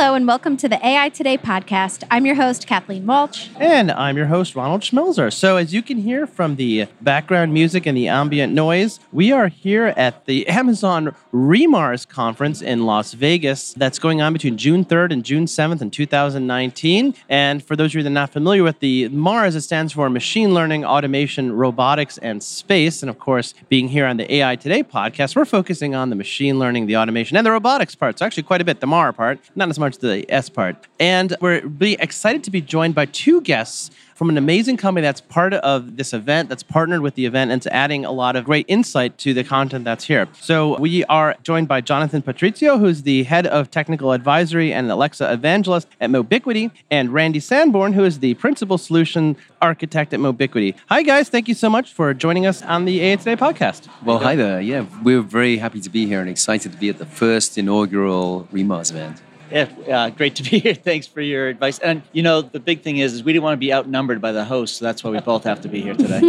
Hello and welcome to the AI Today podcast. I'm your host, Kathleen Walsh. And I'm your host, Ronald Schmelzer. So as you can hear from the background music and the ambient noise, we are here at the Amazon re:MARS conference in Las Vegas that's going on between June 3rd and June 7th in 2019. And for those of you that are not familiar with the MARS, it stands for Machine Learning, Automation, Robotics, and Space. And of course, being here on the AI Today podcast, we're focusing on the machine learning, the automation, and the robotics part. So actually quite a bit, the MAR part, not as much to the S part. And we're really excited to be joined by two guests from an amazing company that's part of this event, that's partnered with the event, and it's adding a lot of great insight to the content that's here. So we are joined by Jonathan Patrizio, who's the head of technical advisory and Alexa evangelist at Mobiquity, and Randy Sanborn, who is the principal solution architect at Mobiquity. Hi, guys. Thank you so much for joining us on the AI Today podcast. Well, hi there. Yeah, we're very happy to be here and excited to be at the first inaugural re:MARS event. Yeah, great to be here. Thanks for your advice. And, you know, the big thing is we didn't want to be outnumbered by the host, so that's why we both have to be here today.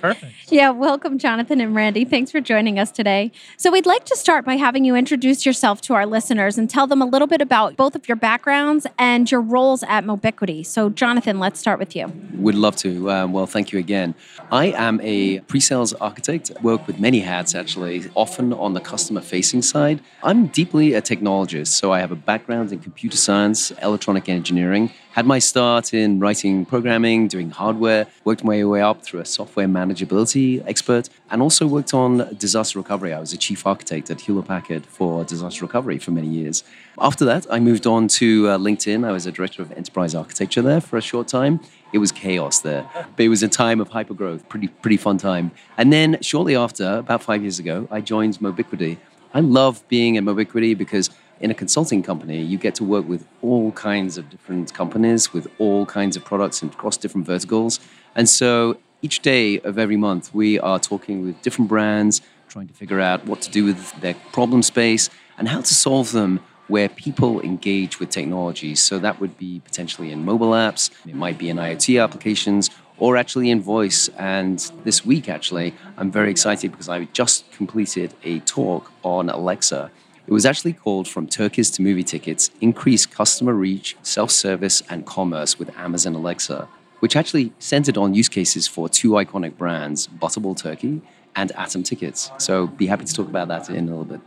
Perfect. Yeah, welcome, Jonathan and Randy. Thanks for joining us today. So we'd like to start by having you introduce yourself to our listeners and tell them a little bit about both of your backgrounds and your roles at Mobiquity. So, Jonathan, let's start with you. Would love to. Well, thank you again. I am a pre-sales architect. I work with many hats, actually, often on the customer-facing side. I'm deeply a technologist, so I have a background in computer science, electronic engineering, had my start in writing programming, doing hardware, worked my way up through a software manageability expert, and also worked on disaster recovery. I was a chief architect at Hewlett Packard for disaster recovery for many years. After that, I moved on to LinkedIn. I was a director of enterprise architecture there for a short time. It was chaos there, but it was a time of hypergrowth, pretty fun time. And then shortly after, about 5 years ago, I joined Mobiquity. I love being at Mobiquity because in a consulting company, you get to work with all kinds of different companies, with all kinds of products and across different verticals. And so each day of every month, we are talking with different brands, trying to figure out what to do with their problem space and how to solve them where people engage with technology. So that would be potentially in mobile apps, it might be in IoT applications, or actually in voice. And this week, actually, I'm very excited because I just completed a talk on Alexa. It was actually called From Turkeys to Movie Tickets, Increase Customer Reach, Self-Service, and Commerce with Amazon Alexa, which actually centered on use cases for two iconic brands, Butterball Turkey and Atom Tickets. So be happy to talk about that in a little bit.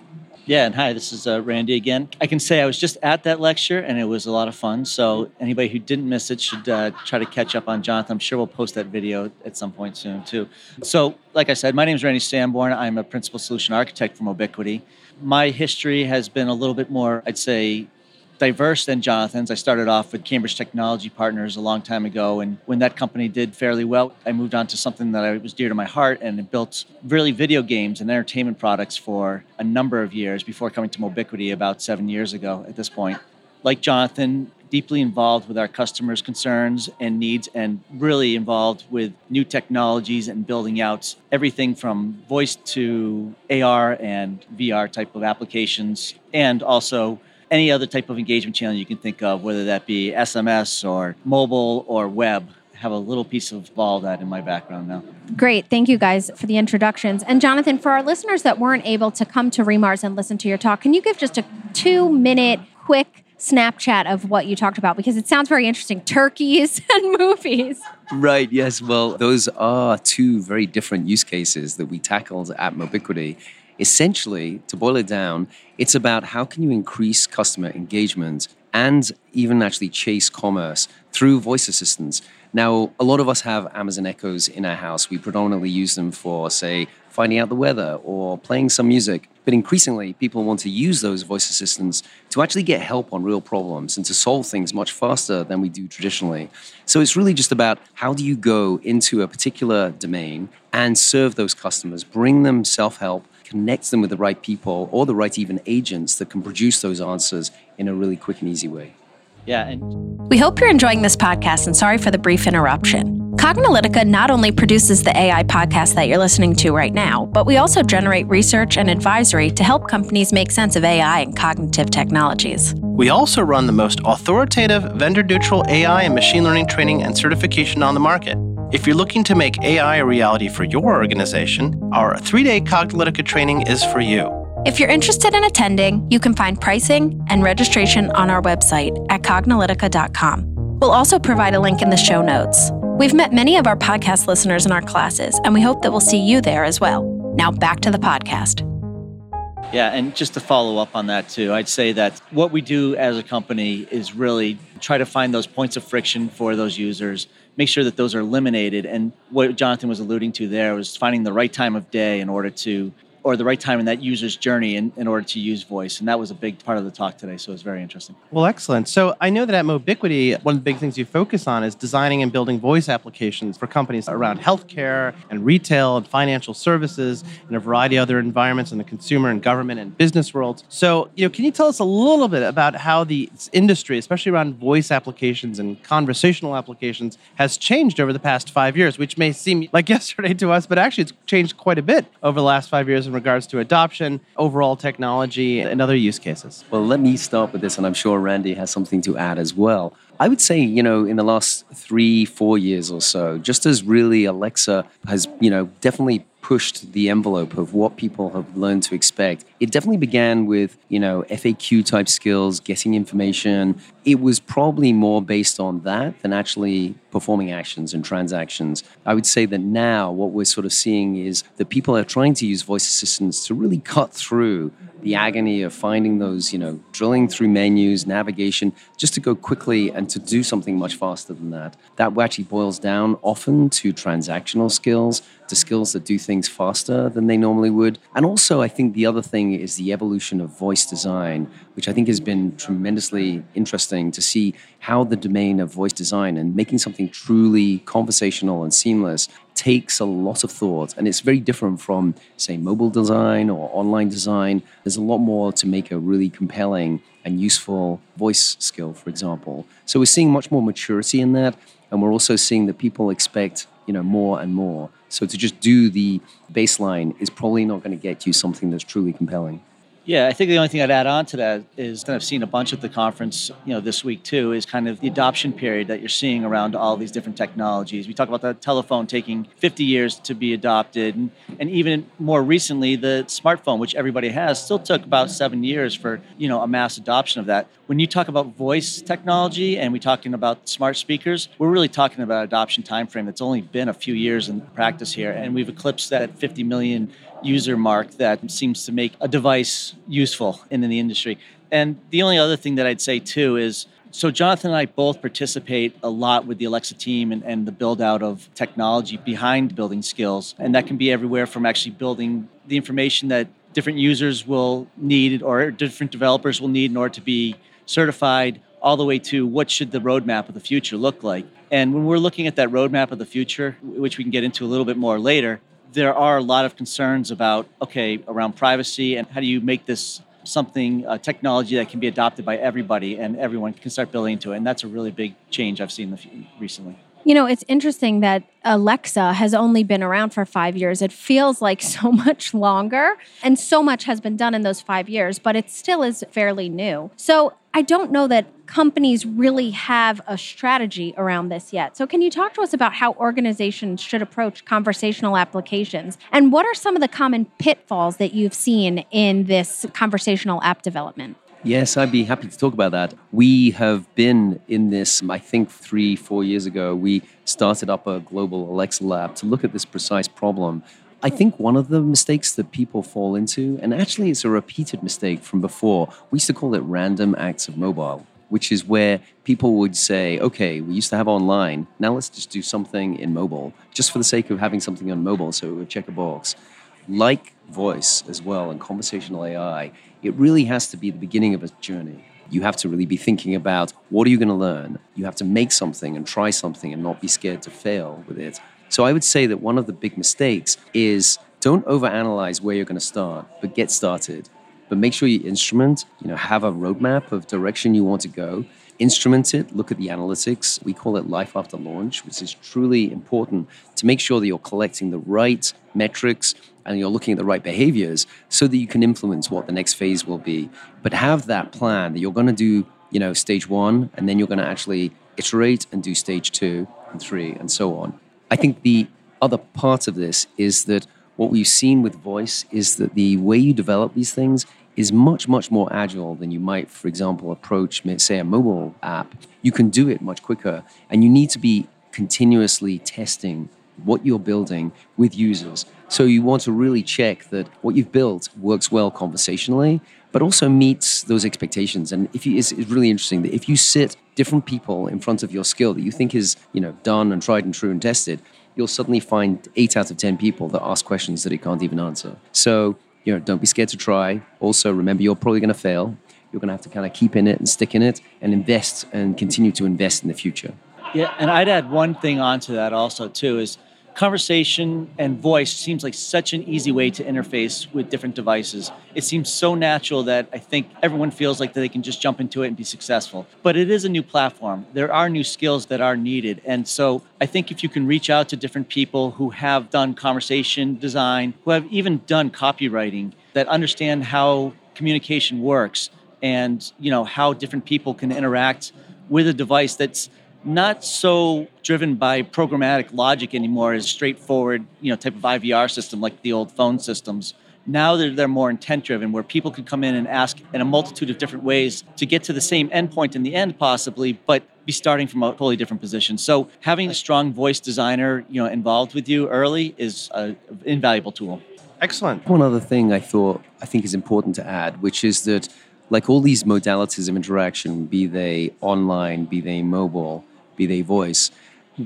Yeah, and hi, this is Randy again. I can say I was just at that lecture, and it was a lot of fun. So anybody who didn't miss it should try to catch up on Jonathan. I'm sure we'll post that video at some point soon, too. So like I said, my name is Randy Sanborn. I'm a principal solution architect for Mobiquity. My history has been a little bit more, I'd say, diverse than Jonathan's. I started off with Cambridge Technology Partners a long time ago, and when that company did fairly well, I moved on to something that was dear to my heart, and it built really video games and entertainment products for a number of years before coming to Mobiquity about 7 years ago at this point. Like Jonathan, deeply involved with our customers' concerns and needs, and really involved with new technologies and building out everything from voice to AR and VR type of applications, and also any other type of engagement channel you can think of, whether that be SMS or mobile or web. I have a little piece of all that in my background now. Great. Thank you guys for the introductions. And Jonathan, for our listeners that weren't able to come to re:MARS and listen to your talk, can you give just a 2-minute quick Snapchat of what you talked about? Because it sounds very interesting. Turkeys and movies. Right. Yes. Well, those are two very different use cases that we tackled at Mobiquity. Essentially, to boil it down, it's about how can you increase customer engagement and even actually chase commerce through voice assistants. Now, a lot of us have Amazon Echoes in our house. We predominantly use them for, say, finding out the weather or playing some music. But increasingly, people want to use those voice assistants to actually get help on real problems and to solve things much faster than we do traditionally. So it's really just about how do you go into a particular domain and serve those customers, bring them self-help, connect them with the right people or the right even agents that can produce those answers in a really quick and easy way. Yeah. And we hope you're enjoying this podcast, and sorry for the brief interruption. Cognilytica not only produces the AI podcast that you're listening to right now, but we also generate research and advisory to help companies make sense of AI and cognitive technologies. We also run the most authoritative, vendor-neutral AI and machine learning training and certification on the market. If you're looking to make AI a reality for your organization, our 3-day Cognilytica training is for you. If you're interested in attending, you can find pricing and registration on our website at Cognilytica.com. We'll also provide a link in the show notes. We've met many of our podcast listeners in our classes, and we hope that we'll see you there as well. Now back to the podcast. Yeah, and just to follow up on that too, I'd say that what we do as a company is really try to find those points of friction for those users, make sure that those are eliminated. And what Jonathan was alluding to there was finding the right time of day or the right time in that user's journey in order to use voice. And that was a big part of the talk today, so it was very interesting. Well, excellent. So I know that at Mobiquity, one of the big things you focus on is designing and building voice applications for companies around healthcare and retail and financial services and a variety of other environments in the consumer and government and business worlds. So, can you tell us a little bit about how the industry, especially around voice applications and conversational applications, has changed over the past 5 years, which may seem like yesterday to us, but actually it's changed quite a bit over the last 5 years in regards to adoption, overall technology, and other use cases? Well, let me start with this, and I'm sure Randy has something to add as well. I would say, in the last 3-4 years or so, just as really Alexa has, definitely pushed the envelope of what people have learned to expect. It definitely began with, FAQ type skills, getting information. It was probably more based on that than actually performing actions and transactions. I would say that now what we're sort of seeing is that people are trying to use voice assistants to really cut through the agony of finding those, drilling through menus, navigation, just to go quickly and to do something much faster than that. That actually boils down often to transactional skills, to skills that do things faster than they normally would. And also, I think the other thing is the evolution of voice design, which I think has been tremendously interesting to see how the domain of voice design and making something truly conversational and seamless takes a lot of thought. And it's very different from, say, mobile design or online design. There's a lot more to make a really compelling and useful voice skill, for example. So we're seeing much more maturity in that. And we're also seeing that people expect, more and more. So to just do the baseline is probably not going to get you something that's truly compelling. Yeah, I think the only thing I'd add on to that is that I've seen a bunch at the conference, this week too, is kind of the adoption period that you're seeing around all these different technologies. We talk about the telephone taking 50 years to be adopted, and even more recently, the smartphone, which everybody has, still took about 7 years for, a mass adoption of that. When you talk about voice technology and we're talking about smart speakers, we're really talking about adoption timeframe that's only been a few years in practice here, and we've eclipsed that 50 million user mark that seems to make a device useful in the industry. And the only other thing that I'd say too is, so Jonathan and I both participate a lot with the Alexa team and the build out of technology behind building skills. And that can be everywhere from actually building the information that different users will need or different developers will need in order to be certified, all the way to what should the roadmap of the future look like. And when we're looking at that roadmap of the future, which we can get into a little bit more later, there are a lot of concerns about, around privacy and how do you make this something, a technology that can be adopted by everybody and everyone can start building into it. And that's a really big change I've seen recently. It's interesting that Alexa has only been around for 5 years. It feels like so much longer, and so much has been done in those 5 years, but it still is fairly new. So I don't know that companies really have a strategy around this yet. So can you talk to us about how organizations should approach conversational applications? And what are some of the common pitfalls that you've seen in this conversational app development? Yes, I'd be happy to talk about that. We have been in this, I think 3-4 years ago, we started up a global Alexa lab to look at this precise problem. I think one of the mistakes that people fall into, and actually it's a repeated mistake from before, we used to call it random acts of mobile, which is where people would say, okay, we used to have online, now let's just do something in mobile, just for the sake of having something on mobile so it would check a box. Like voice as well and conversational AI, it really has to be the beginning of a journey. You have to really be thinking about what are you going to learn? You have to make something and try something and not be scared to fail with it. So I would say that one of the big mistakes is don't overanalyze where you're going to start, but get started. But make sure you instrument, have a roadmap of direction you want to go. instrument it, look at the analytics. We call it life after launch, which is truly important to make sure that you're collecting the right metrics and you're looking at the right behaviors so that you can influence what the next phase will be. But have that plan that you're going to do, stage one, and then you're going to actually iterate and do stage 2 and 3 and so on. I think the other part of this is that what we've seen with voice is that the way you develop these things is much, much more agile than you might, for example, approach, say, a mobile app. You can do it much quicker, and you need to be continuously testing what you're building with users. So you want to really check that what you've built works well conversationally, but also meets those expectations. And it's really interesting that if you sit different people in front of your skill that you think is done and tried and true and tested, you'll suddenly find 8 out of 10 people that ask questions that it can't even answer. So don't be scared to try. Also, remember, you're probably going to fail. You're going to have to kind of keep in it and stick in it and invest and continue to invest in the future. Yeah, and I'd add one thing onto that also, too, is conversation and voice seems like such an easy way to interface with different devices. It seems so natural that I think everyone feels like they can just jump into it and be successful. But it is a new platform. There are new skills that are needed. And so I think if you can reach out to different people who have done conversation design, who have even done copywriting, that understand how communication works and how different people can interact with a device that's not so driven by programmatic logic anymore as straightforward, type of IVR system like the old phone systems. Now they're more intent-driven, where people can come in and ask in a multitude of different ways to get to the same endpoint in the end, possibly, but be starting from a totally different position. So having a strong voice designer, involved with you early is an invaluable tool. Excellent. One other thing I think is important to add, which is that, like all these modalities of interaction, be they online, be they mobile, be they voice,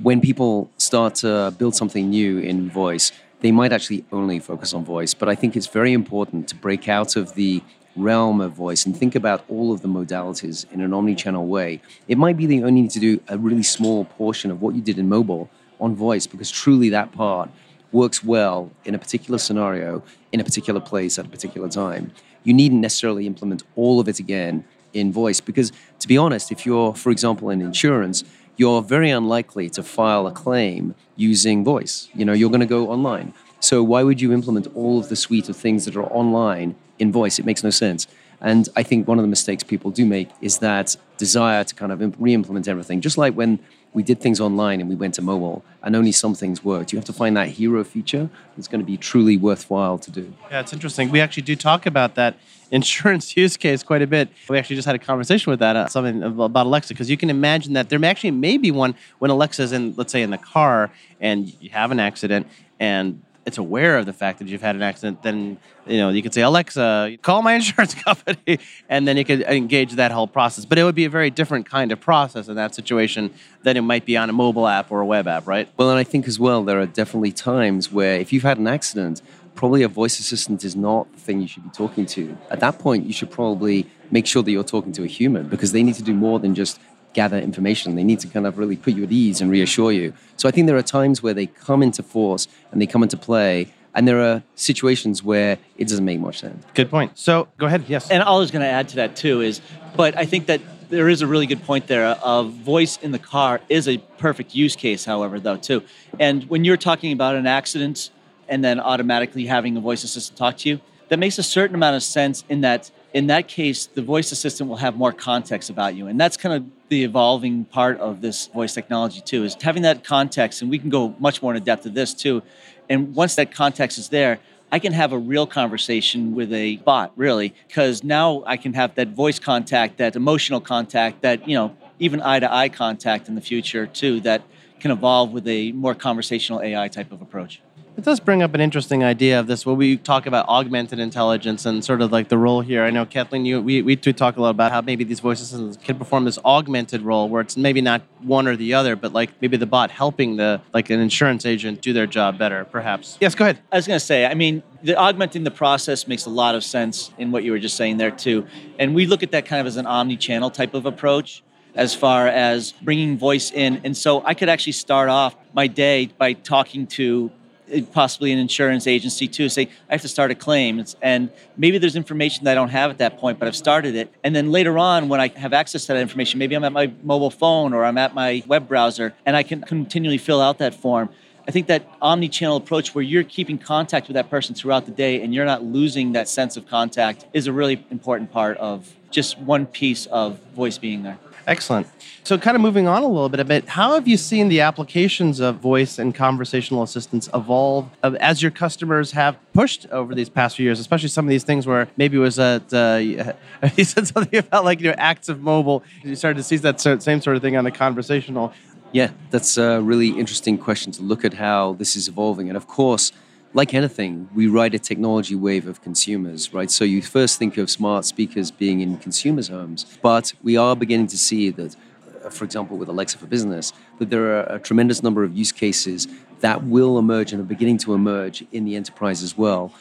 when people start to build something new in voice, they might actually only focus on voice. But I think it's very important to break out of the realm of voice and think about all of the modalities in an omnichannel way. It might be that you only need to do a really small portion of what you did in mobile on voice, because truly that part works well in a particular scenario, in a particular place, at a particular time. You needn't necessarily implement all of it again in voice, because, to be honest, if you're, for example, in insurance, you're very unlikely to file a claim using voice. You're going to go online. So why would you implement all of the suite of things that are online in voice? It makes no sense. And I think one of the mistakes people do make is that desire to kind of re-implement everything. Just like when we did things online and we went to mobile and only some things worked. You have to find that hero feature that's going to be truly worthwhile to do. Yeah, it's interesting. We actually do talk about that insurance use case quite a bit. We actually just had a conversation with that, something about Alexa, because you can imagine that there actually may be one when Alexa's in, let's say, in the car and you have an accident and it's aware of the fact that you've had an accident, then you could say, Alexa, call my insurance company, and then you could engage that whole process. But it would be a very different kind of process in that situation than it might be on a mobile app or a web app, right? Well, and I think as well, there are definitely times where if you've had an accident, probably a voice assistant is not the thing you should be talking to. At that point, you should probably make sure that you're talking to a human, because they need to do more than just gather information. They need to kind of really put you at ease and reassure you. So I think there are times where they come into force and they come into play, and there are situations where it doesn't make much sense. Good point. So go ahead. Yes. And all I was going to add to that too is, but I think that there is a really good point there of voice in the car is a perfect use case, however, though, too. And when you're talking about an accident and then automatically having a voice assistant talk to you, that makes a certain amount of sense in that case, the voice assistant will have more context about you. And that's kind of the evolving part of this voice technology, too, is having that context. And we can go much more into depth of this, too. And once that context is there, I can have a real conversation with a bot, really, because now I can have that voice contact, that emotional contact, that, even eye-to-eye contact in the future, too, that can evolve with a more conversational AI type of approach. It does bring up an interesting idea of this, where we talk about augmented intelligence and sort of like the role here. I know, Kathleen, we do talk a lot about how maybe these voice assistants can perform this augmented role where it's maybe not one or the other, but like maybe the bot helping an insurance agent do their job better, perhaps. Yes, go ahead. I was going to say, the augmenting the process makes a lot of sense in what you were just saying there, too. And we look at that kind of as an omni-channel type of approach, as far as bringing voice in. And so I could actually start off my day by talking to possibly an insurance agency too, say, I have to start a claim. And maybe there's information that I don't have at that point, but I've started it. And then later on, when I have access to that information, maybe I'm at my mobile phone or I'm at my web browser, and I can continually fill out that form. I think that omni-channel approach where you're keeping contact with that person throughout the day and you're not losing that sense of contact is a really important part of just one piece of voice being there. Excellent. So kind of moving on a little bit, how have you seen the applications of voice and conversational assistants evolve as your customers have pushed over these past few years, especially some of these things where maybe it was you said something about acts of mobile. You started to see that same sort of thing on the conversational. Yeah, that's a really interesting question to look at how this is evolving. And of course, like anything, we ride a technology wave of consumers, right? So you first think of smart speakers being in consumers' homes, but we are beginning to see that, for example, with Alexa for Business, that there are a tremendous number of use cases that will emerge and are beginning to emerge in the enterprise as well.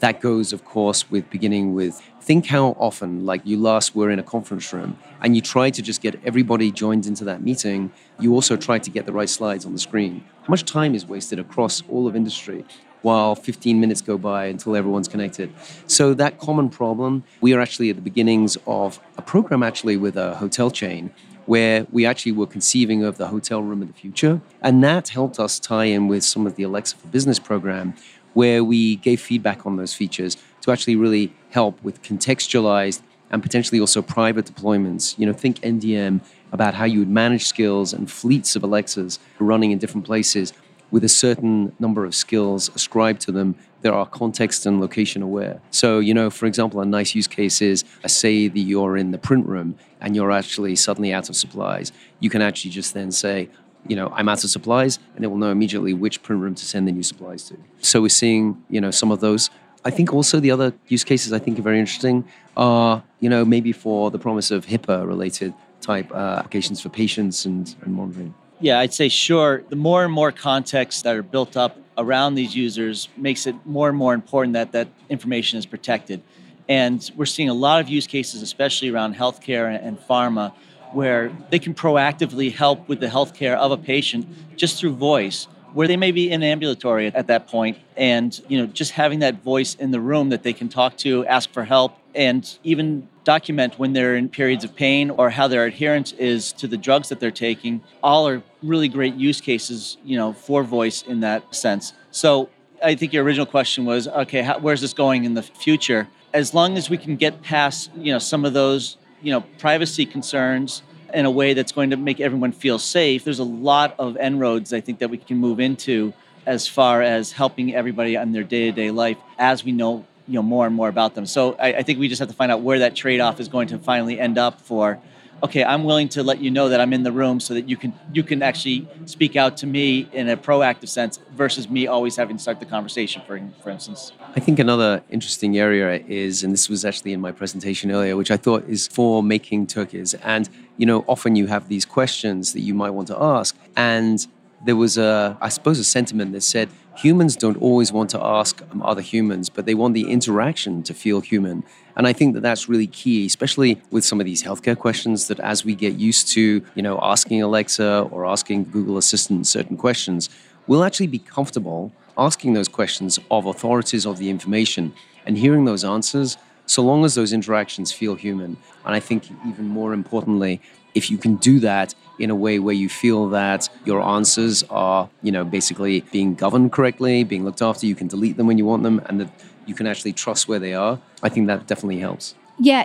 That goes, of course, with beginning with think how often, you last were in a conference room and you try to just get everybody joined into that meeting. You also try to get the right slides on the screen. How much time is wasted across all of industry? While 15 minutes go by until everyone's connected. So that common problem, we are actually at the beginnings of a program actually with a hotel chain where we actually were conceiving of the hotel room of the future. And that helped us tie in with some of the Alexa for Business program where we gave feedback on those features to actually really help with contextualized and potentially also private deployments. Think NDM about how you would manage skills and fleets of Alexas running in different places with a certain number of skills ascribed to them that are context and location aware. So, for example, a nice use case is, say that you're in the print room and you're actually suddenly out of supplies. You can actually just then say, I'm out of supplies, and it will know immediately which print room to send the new supplies to. So we're seeing, some of those. I think also the other use cases I think are very interesting are, maybe for the promise of HIPAA-related type applications for patients and monitoring. Yeah, I'd say sure. The more and more contexts that are built up around these users makes it more and more important that that information is protected. And we're seeing a lot of use cases, especially around healthcare and pharma, where they can proactively help with the healthcare of a patient just through voice, where they may be in ambulatory at that point. And, just having that voice in the room that they can talk to, ask for help, and even document when they're in periods of pain or how their adherence is to the drugs that they're taking, all are really great use cases, for voice in that sense. So I think your original question was, okay, where's this going in the future? As long as we can get past, some of those, privacy concerns in a way that's going to make everyone feel safe, there's a lot of en-roads, I think, that we can move into as far as helping everybody in their day-to-day life as we know more and more about them. So I think we just have to find out where that trade-off is going to finally end up for, okay, I'm willing to let you know that I'm in the room so that you can actually speak out to me in a proactive sense versus me always having to start the conversation, for instance. I think another interesting area is, and this was actually in my presentation earlier, which I thought is for making turkeys. And, often you have these questions that you might want to ask. And there was a sentiment that said, humans don't always want to ask other humans, but they want the interaction to feel human. And I think that that's really key, especially with some of these healthcare questions, that as we get used to, asking Alexa or asking Google Assistant certain questions, we'll actually be comfortable asking those questions of authorities of the information and hearing those answers, so long as those interactions feel human. And I think even more importantly, if you can do that in a way where you feel that your answers are, basically being governed correctly, being looked after, you can delete them when you want them, and that you can actually trust where they are, I think that definitely helps. Yeah,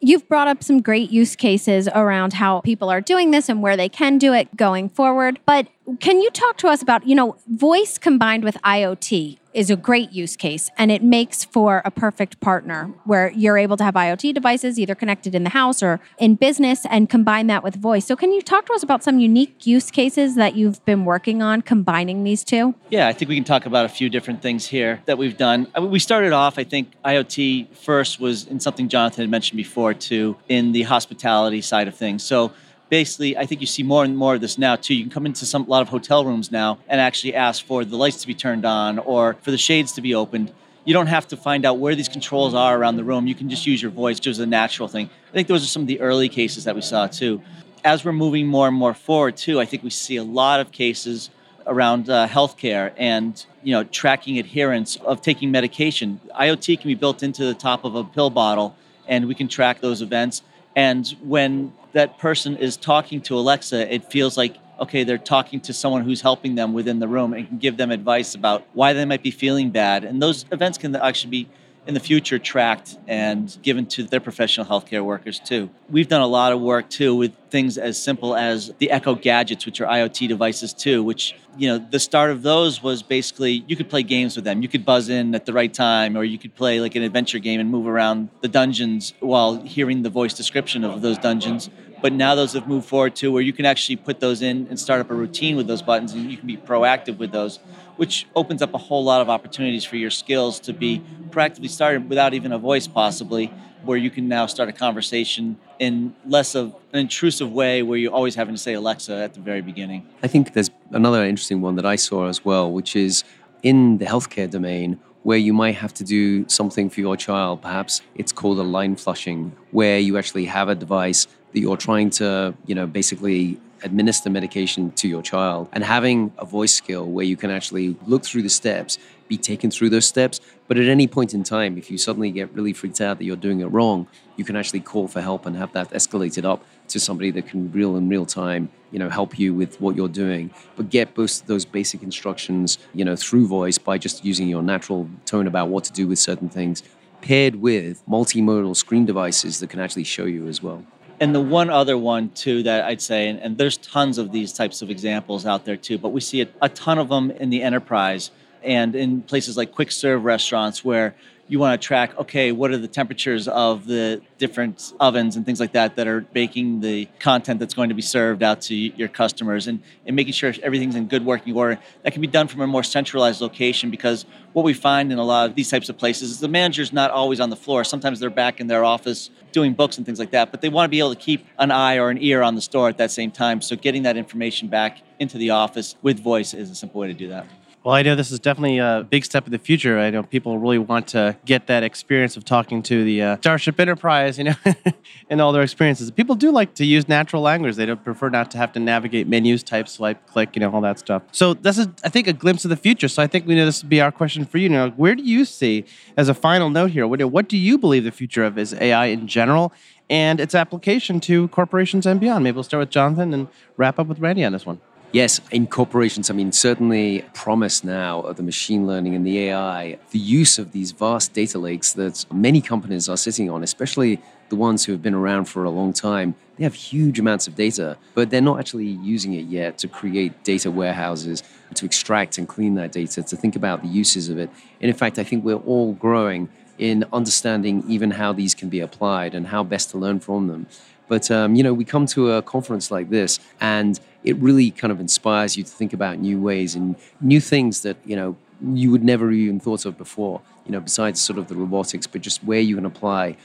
you've brought up some great use cases around how people are doing this and where they can do it going forward. But can you talk to us about, voice combined with IoT is a great use case, and it makes for a perfect partner where you're able to have IoT devices either connected in the house or in business and combine that with voice. So can you talk to us about some unique use cases that you've been working on combining these two? Yeah, I think we can talk about a few different things here that we've done. We started off, I think IoT first was in something Jonathan had mentioned before too, in the hospitality side of things. So basically, I think you see more and more of this now, too. You can come into a lot of hotel rooms now and actually ask for the lights to be turned on or for the shades to be opened. You don't have to find out where these controls are around the room. You can just use your voice, which is a natural thing. I think those are some of the early cases that we saw, too. As we're moving more and more forward, too, I think we see a lot of cases around healthcare and tracking adherence of taking medication. IoT can be built into the top of a pill bottle, and we can track those events. And when that person is talking to Alexa, it feels like, okay, they're talking to someone who's helping them within the room and can give them advice about why they might be feeling bad. And those events can actually be, in the future, tracked and given to their professional healthcare workers too. We've done a lot of work too with things as simple as the Echo gadgets, which are IoT devices too, which, the start of those was basically you could play games with them. You could buzz in at the right time, or you could play like an adventure game and move around the dungeons while hearing the voice description of those dungeons. But now those have moved forward to where you can actually put those in and start up a routine with those buttons, and you can be proactive with those, which opens up a whole lot of opportunities for your skills to be proactively started without even a voice possibly, where you can now start a conversation in less of an intrusive way where you're always having to say Alexa at the very beginning. I think there's another interesting one that I saw as well, which is in the healthcare domain, where you might have to do something for your child. Perhaps it's called a line flushing, where you actually have a device that you're trying to, basically administer medication to your child, and having a voice skill where you can actually look through the steps, be taken through those steps. But at any point in time, if you suddenly get really freaked out that you're doing it wrong, you can actually call for help and have that escalated up to somebody that can in real time, help you with what you're doing, but get both those basic instructions, through voice by just using your natural tone about what to do with certain things, paired with multimodal screen devices that can actually show you as well. And the one other one, too, that I'd say, and there's tons of these types of examples out there, too, but we see a ton of them in the enterprise and in places like quick serve restaurants where you want to track, okay, what are the temperatures of the different ovens and things like that that are baking the content that's going to be served out to your customers, and making sure everything's in good working order. That can be done from a more centralized location, because what we find in a lot of these types of places is the manager's not always on the floor. Sometimes they're back in their office doing books and things like that, but they want to be able to keep an eye or an ear on the store at that same time. So getting that information back into the office with voice is a simple way to do that. Well, I know this is definitely a big step in the future. I know people really want to get that experience of talking to the Starship Enterprise, and all their experiences. People do like to use natural language. They don't prefer not to have to navigate menus, type, swipe, click, all that stuff. So this is, I think, a glimpse of the future. So I think we know this would be our question for you. Where do you see, as a final note here, what do you believe the future of is AI in general and its application to corporations and beyond? Maybe we'll start with Jonathan and wrap up with Randy on this one. Yes, in corporations, certainly promise now of the machine learning and the AI, the use of these vast data lakes that many companies are sitting on, especially the ones who have been around for a long time. They have huge amounts of data, but they're not actually using it yet to create data warehouses, to extract and clean that data, to think about the uses of it. And in fact, I think we're all growing in understanding even how these can be applied and how best to learn from them. But, we come to a conference like this, and it really kind of inspires you to think about new ways and new things that, you would never even thought of before, besides sort of the robotics, but just where you can apply,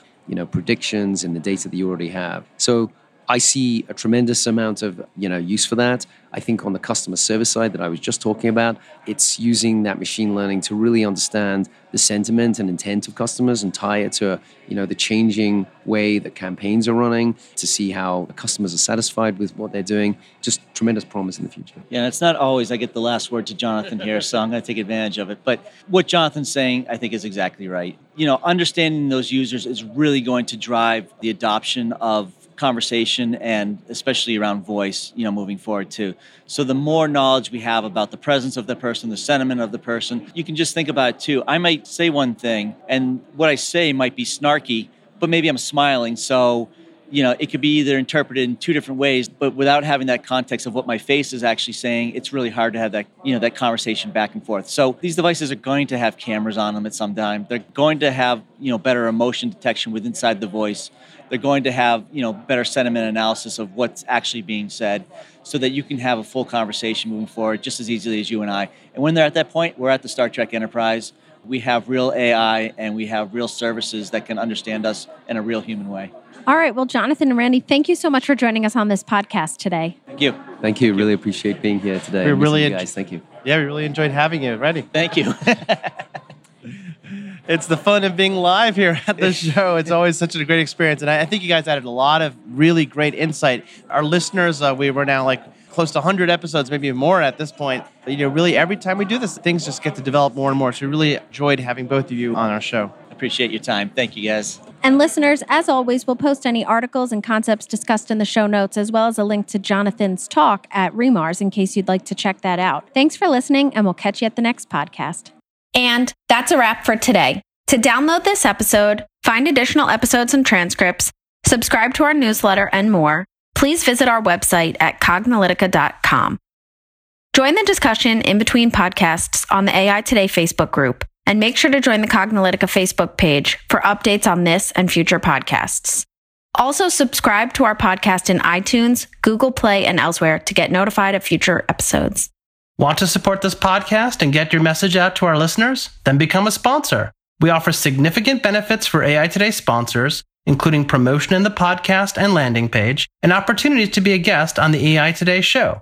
predictions and the data that you already have. So I see a tremendous amount of, use for that. I think on the customer service side that I was just talking about, it's using that machine learning to really understand the sentiment and intent of customers and tie it to, the changing way that campaigns are running to see how the customers are satisfied with what they're doing. Just tremendous promise in the future. Yeah, it's not always I get the last word to Jonathan here, so I'm going to take advantage of it. But what Jonathan's saying, I think, is exactly right. Understanding those users is really going to drive the adoption of conversation, and especially around voice, moving forward too. So the more knowledge we have about the presence of the person, the sentiment of the person, you can just think about it too. I might say one thing, and what I say might be snarky, but maybe I'm smiling. So, it could be either interpreted in two different ways, but without having that context of what my face is actually saying, it's really hard to have that, that conversation back and forth. So these devices are going to have cameras on them at some time. They're going to have, better emotion detection with inside the voice. They're going to have, better sentiment analysis of what's actually being said, so that you can have a full conversation moving forward just as easily as you and I. And when they're at that point, we're at the Star Trek Enterprise. We have real AI, and we have real services that can understand us in a real human way. All right. Well, Jonathan and Randy, thank you so much for joining us on this podcast today. Thank you. Thank you. Really appreciate being here today. We really guys. Thank you. Yeah, we really enjoyed having you, Randy. Thank you. It's the fun of being live here at the show. It's always such a great experience. And I think you guys added a lot of really great insight. Our listeners, we were now like close to 100 episodes, maybe more at this point. But, really every time we do this, things just get to develop more and more. So we really enjoyed having both of you on our show. Appreciate your time. Thank you, guys. And listeners, as always, we'll post any articles and concepts discussed in the show notes, as well as a link to Jonathan's talk at re:MARS in case you'd like to check that out. Thanks for listening, and we'll catch you at the next podcast. And that's a wrap for today. To download this episode, find additional episodes and transcripts, subscribe to our newsletter, and more, please visit our website at Cognilytica.com. Join the discussion in between podcasts on the AI Today Facebook group, and make sure to join the Cognilytica Facebook page for updates on this and future podcasts. Also, subscribe to our podcast in iTunes, Google Play, and elsewhere to get notified of future episodes. Want to support this podcast and get your message out to our listeners? Then become a sponsor. We offer significant benefits for AI Today sponsors, including promotion in the podcast and landing page, and opportunities to be a guest on the AI Today show.